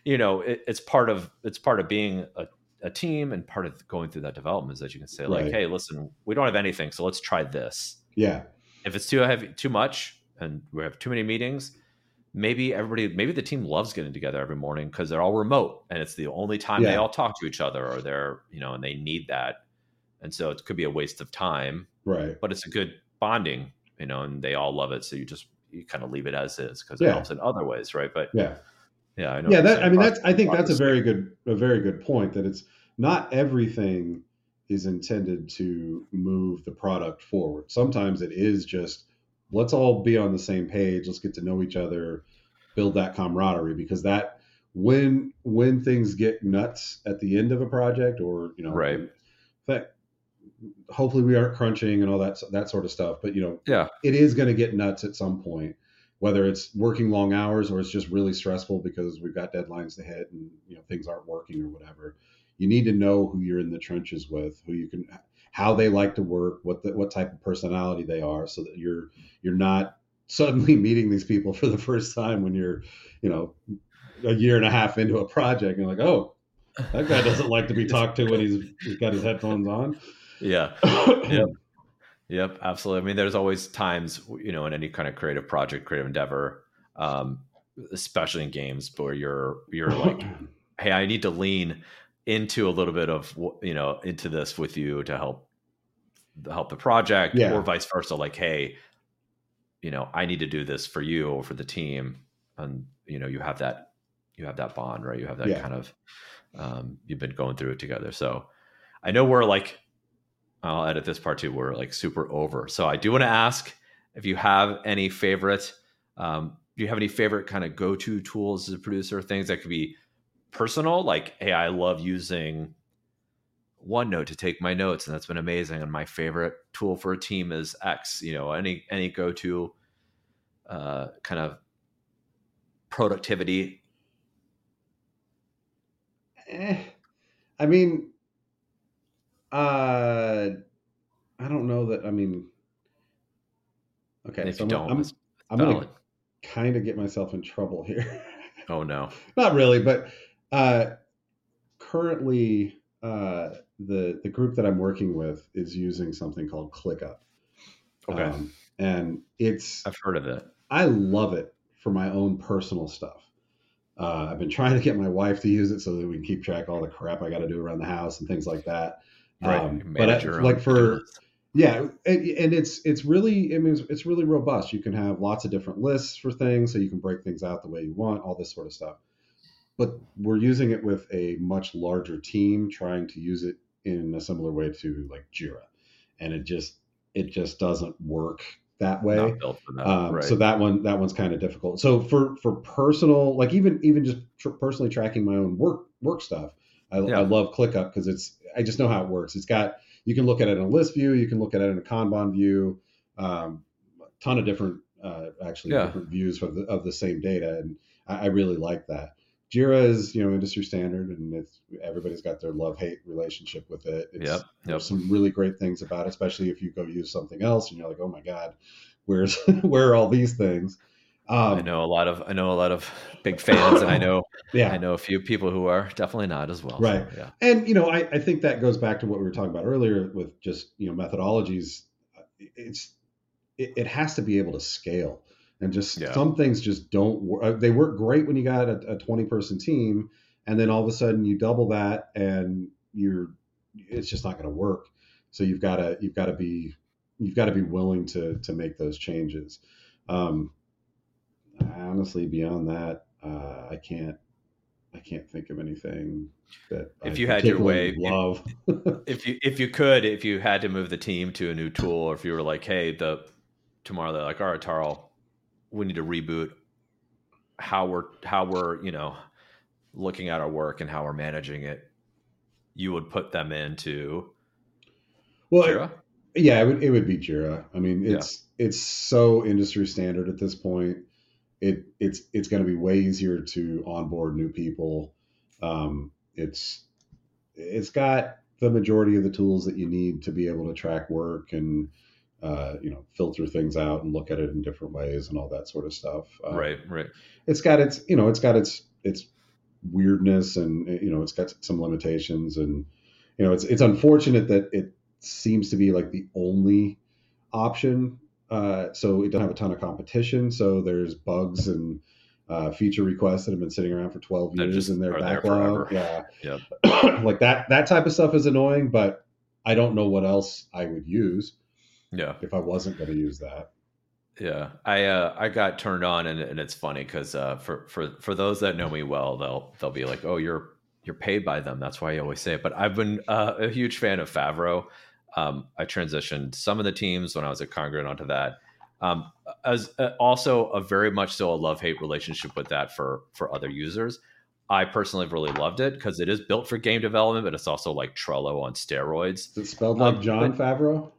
you know, it, it's part of, it's part of being a, a team, and part of going through that development is that you can say like, right. hey, listen, we don't have anything, so let's try this. Yeah. If it's too heavy, too much, and we have too many meetings, maybe everybody, maybe the team loves getting together every morning because they're all remote, and it's the only time yeah. they all talk to each other, or they're, you know, and they need that. And so it could be a waste of time, right? But it's a good bonding, you know, and they all love it. So you just, you kind of leave it as is, because it yeah. helps in other ways, right? But yeah, yeah, I know. Yeah, that, I mean, that's. I think that's a very good, a very good point. That it's not everything is intended to move the product forward. Sometimes it is just let's all be on the same page. Let's get to know each other, build that camaraderie. Because that when when things get nuts at the end of a project, or you know, right. In fact, hopefully we aren't crunching and all that that sort of stuff, but you know, yeah, it is going to get nuts at some point, whether it's working long hours or it's just really stressful because we've got deadlines to hit and you know things aren't working or whatever. You need to know who you're in the trenches with, who you can, how they like to work, what the, what type of personality they are, so that you're you're not suddenly meeting these people for the first time when you're you know a year and a half into a project and you're like, oh, that guy doesn't like to be talked to when he's, he's got his headphones on. Yeah. Yep. Yep. Absolutely. I mean, there's always times, you know, in any kind of creative project, creative endeavor, um, especially in games, where you're, you're like, hey, I need to lean into a little bit of, you know, into this with you to help, to help the project yeah. or vice versa. Like, hey, you know, I need to do this for you or for the team. And, you know, you have that, you have that bond, right? You have that yeah. kind of, um, you've been going through it together. So I know we're like, I'll edit this part too. We're like super over. So I do want to ask if you have any favorite, um, do you have any favorite kind of go-to tools as a producer, things that could be personal? Like, hey, I love using OneNote to take my notes, and that's been amazing. And my favorite tool for a team is X, you know, any, any go-to, uh, kind of productivity. Eh, I mean, Uh, I don't know that, I mean, okay. So I'm, I'm, I'm going to kind of get myself in trouble here. Oh no, not really. But, uh, currently, uh, the, the group that I'm working with is using something called ClickUp. Okay. Um, and it's, I've heard of it. I love it for my own personal stuff. Uh, I've been trying to get my wife to use it so that we can keep track of all the crap I got to do around the house and things like that. Right. Um, but I, like for, yeah, and, and it's, it's really, I mean, it's, it's really robust. You can have lots of different lists for things, so you can break things out the way you want, all this sort of stuff. But we're using it with a much larger team, trying to use it in a similar way to like Jira. And it just, it just doesn't work that way. Not built for that, um, right. So that one, that one's kind of difficult. So for, for personal, like even, even just tr- personally tracking my own work, work stuff, I, yeah. I love ClickUp because it's, I just know how it works. It's got, you can look at it in a list view, you can look at it in a Kanban view, um, a ton of different, uh, actually yeah. different views of the, of the same data. And I, I really like that. Jira is, you know, industry standard, and it's, everybody's got their love-hate relationship with it. It's, yep, yep. There's some really great things about it, especially if you go use something else and you're like, oh my God, where's where are all these things? Um, I know a lot of I know a lot of big fans, and I know yeah. I know a few people who are definitely not as well. Right. So, yeah. And you know, I, I think that goes back to what we were talking about earlier with just, you know, methodologies. It's it, it has to be able to scale. And just yeah. some things just don't work. They work great when you got a twenty person team, and then all of a sudden you double that, and you're it's just not going to work. So you've got to you've got to be you've got to be willing to to make those changes. Um, honestly, beyond that, uh, I can't I can't think of anything that if I you had your way. Love. If, if you if you could, if you had to move the team to a new tool, or if you were like, hey, the tomorrow they're like, all right, Tarl, we need to reboot how we're, how we're, you know, looking at our work and how we're managing it. You would put them into well, Jira? It, yeah, it would, it would be Jira. I mean, it's, yeah. it's so industry standard at this point. It it's, it's going to be way easier to onboard new people. Um, it's, it's got the majority of the tools that you need to be able to track work and, Uh, you know, filter things out and look at it in different ways and all that sort of stuff. Um, right, right. It's got its, you know, it's got its its weirdness, and you know, it's got some limitations, and you know, it's it's unfortunate that it seems to be like the only option. Uh, so it doesn't have a ton of competition. So there's bugs and uh, feature requests that have been sitting around for twelve years just in their backlog. Yeah, yep. Like that that type of stuff is annoying, but I don't know what else I would use. Yeah. If I wasn't going to use that. Yeah. I, uh, I got turned on, and, and it's funny because, uh, for, for, for those that know me well, they'll, they'll be like, oh, you're, you're paid by them. That's why you always say it. But I've been uh, a huge fan of Favreau. Um, I transitioned some of the teams when I was at Congruent onto that. Um, as uh, also a very much so a love-hate relationship with that for, for other users. I personally really loved it because it is built for game development, but it's also like Trello on steroids. Is it spelled like um, John but, Favreau?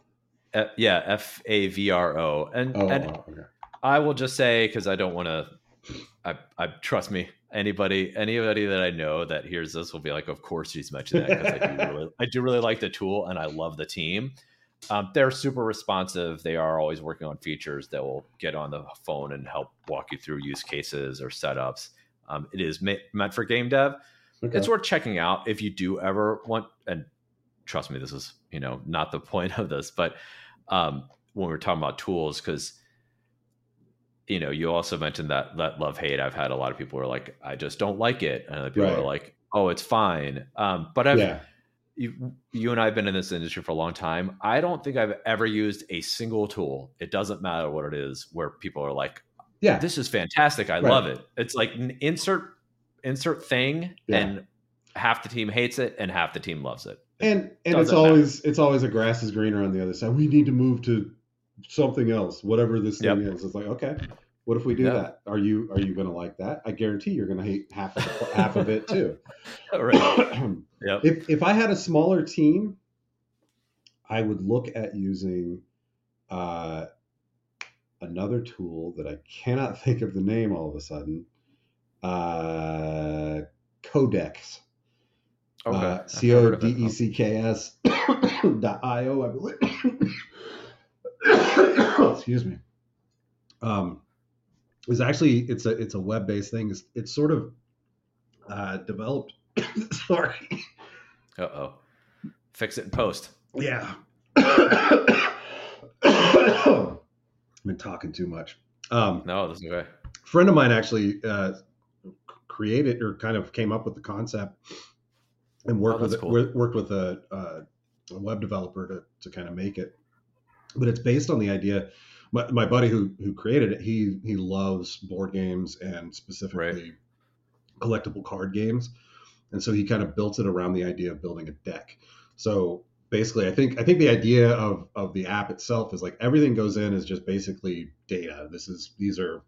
Uh, yeah, F A V R O, and oh, and okay. I will just say, because I don't want to. I, I trust me. Anybody, anybody that I know that hears this will be like, of course she's mentioned that, because I do really, I do really like the tool, and I love the team. Um, they're super responsive. They are always working on features that will get on the phone and help walk you through use cases or setups. Um, it is ma- meant for game dev. Okay. It's worth checking out if you do ever want. And trust me, this is, you know, not the point of this, but. Um, when we were talking about tools, because, you know, you also mentioned that, that love hate. I've had a lot of people who are like, I just don't like it. And other people right. are like, oh, it's fine. Um, but I've, yeah. you, you and I have been in this industry for a long time. I don't think I've ever used a single tool. It doesn't matter what it is, where people are like, yeah, this is fantastic. I right. love it. It's like an insert, insert thing. Yeah. And half the team hates it and half the team loves it. And and it's always matter. It's always the grass is greener on the other side. We need to move to something else, whatever this thing yep. is. It's like, okay, what if we do yeah. that? Are you are you going to like that? I guarantee you're going to hate half of, half of it too. Right. yep. If if I had a smaller team, I would look at using uh, another tool that I cannot think of the name all of a sudden. Uh, Codex. Okay. Uh, C O D E C K S dot I O, I believe. Excuse me. Um, is actually it's a it's a web based thing. It's, it's sort of uh, developed. Sorry. Uh oh. Fix it in post. Yeah. I've been talking too much. Um, no, that's okay. A friend of mine actually uh, created or kind of came up with the concept. And worked oh, with cool. worked with a, uh, a web developer to, to kind of make it, but it's based on the idea. My, my buddy who who created it, he he loves board games and specifically right. collectible card games, and so he kind of built it around the idea of building a deck. So basically, I think I think the idea of of the app itself is like everything goes in is just basically data. This is these are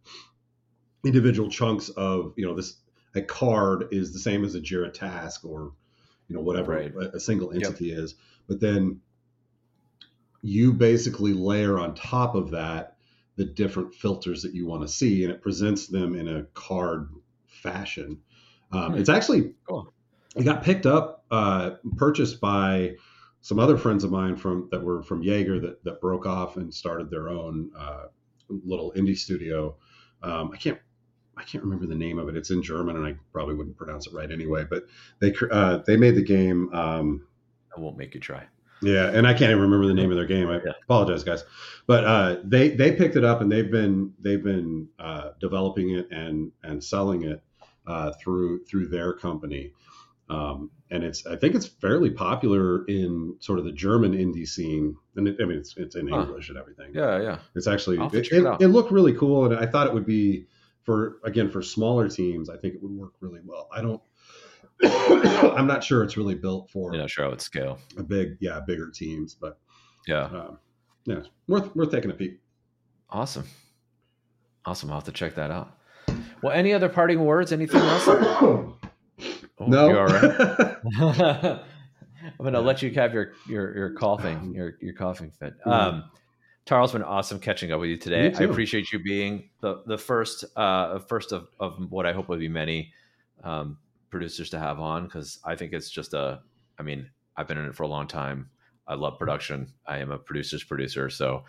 individual chunks of you know this a card is the same as a Jira task or you know, whatever right. a single entity yep. is, but then you basically layer on top of that the different filters that you want to see, and it presents them in a card fashion. Um, hmm. It's actually, cool. It got picked up, uh, purchased by some other friends of mine from that were from Jaeger that, that broke off and started their own uh, little indie studio. Um, I can't I can't remember the name of it. It's in German, and I probably wouldn't pronounce it right anyway. But they uh, they made the game. Um, I won't make you try. Yeah, and I can't even remember the name of their game. I yeah. apologize, guys. But uh, they they picked it up, and they've been they've been uh, developing it and and selling it uh, through through their company. Um, and it's I think it's fairly popular in sort of the German indie scene. And it, I mean, it's it's in huh. English and everything. Yeah, yeah. It's actually it, it, it, it looked really cool, and I thought it would be. For again, for smaller teams, I think it would work really well. I don't, I'm not sure it's really built for. You're not sure how it scale. A big, yeah, bigger teams, but yeah, um, yeah, worth worth taking a peek. Awesome, awesome. I'll have to check that out. Well, any other parting words? Anything else? Oh, no. You're all right. I'm gonna let you have your your your coughing your your coughing fit. Mm-hmm. Um, Tarl's been awesome catching up with you today. I appreciate you being the the first uh, first of, of what I hope will be many um, producers to have on, because I think it's just a, I mean, I've been in it for a long time. I love production. I am a producer's producer, so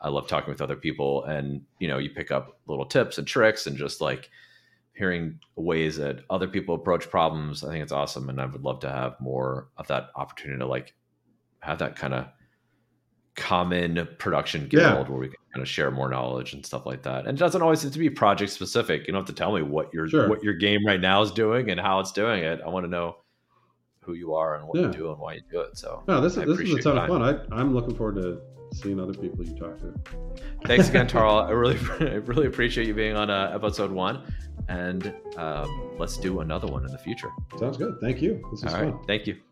I love talking with other people. And, you know, you pick up little tips and tricks and just like hearing ways that other people approach problems. I think it's awesome. And I would love to have more of that opportunity to like have that kind of common production guild yeah. where we can kind of share more knowledge and stuff like that. And it doesn't always have to be project specific. You don't have to tell me what your sure. what your game right now is doing and how it's doing it. I want to know who you are and what yeah. you do and why you do it. So no, this, this is a ton of fun. I, I'm looking forward to seeing other people you talk to. Thanks again, Tarl. I really, I really appreciate you being on uh, episode one, and um, let's do another one in the future. Sounds good. Thank you. This is All fun. Right. Thank you.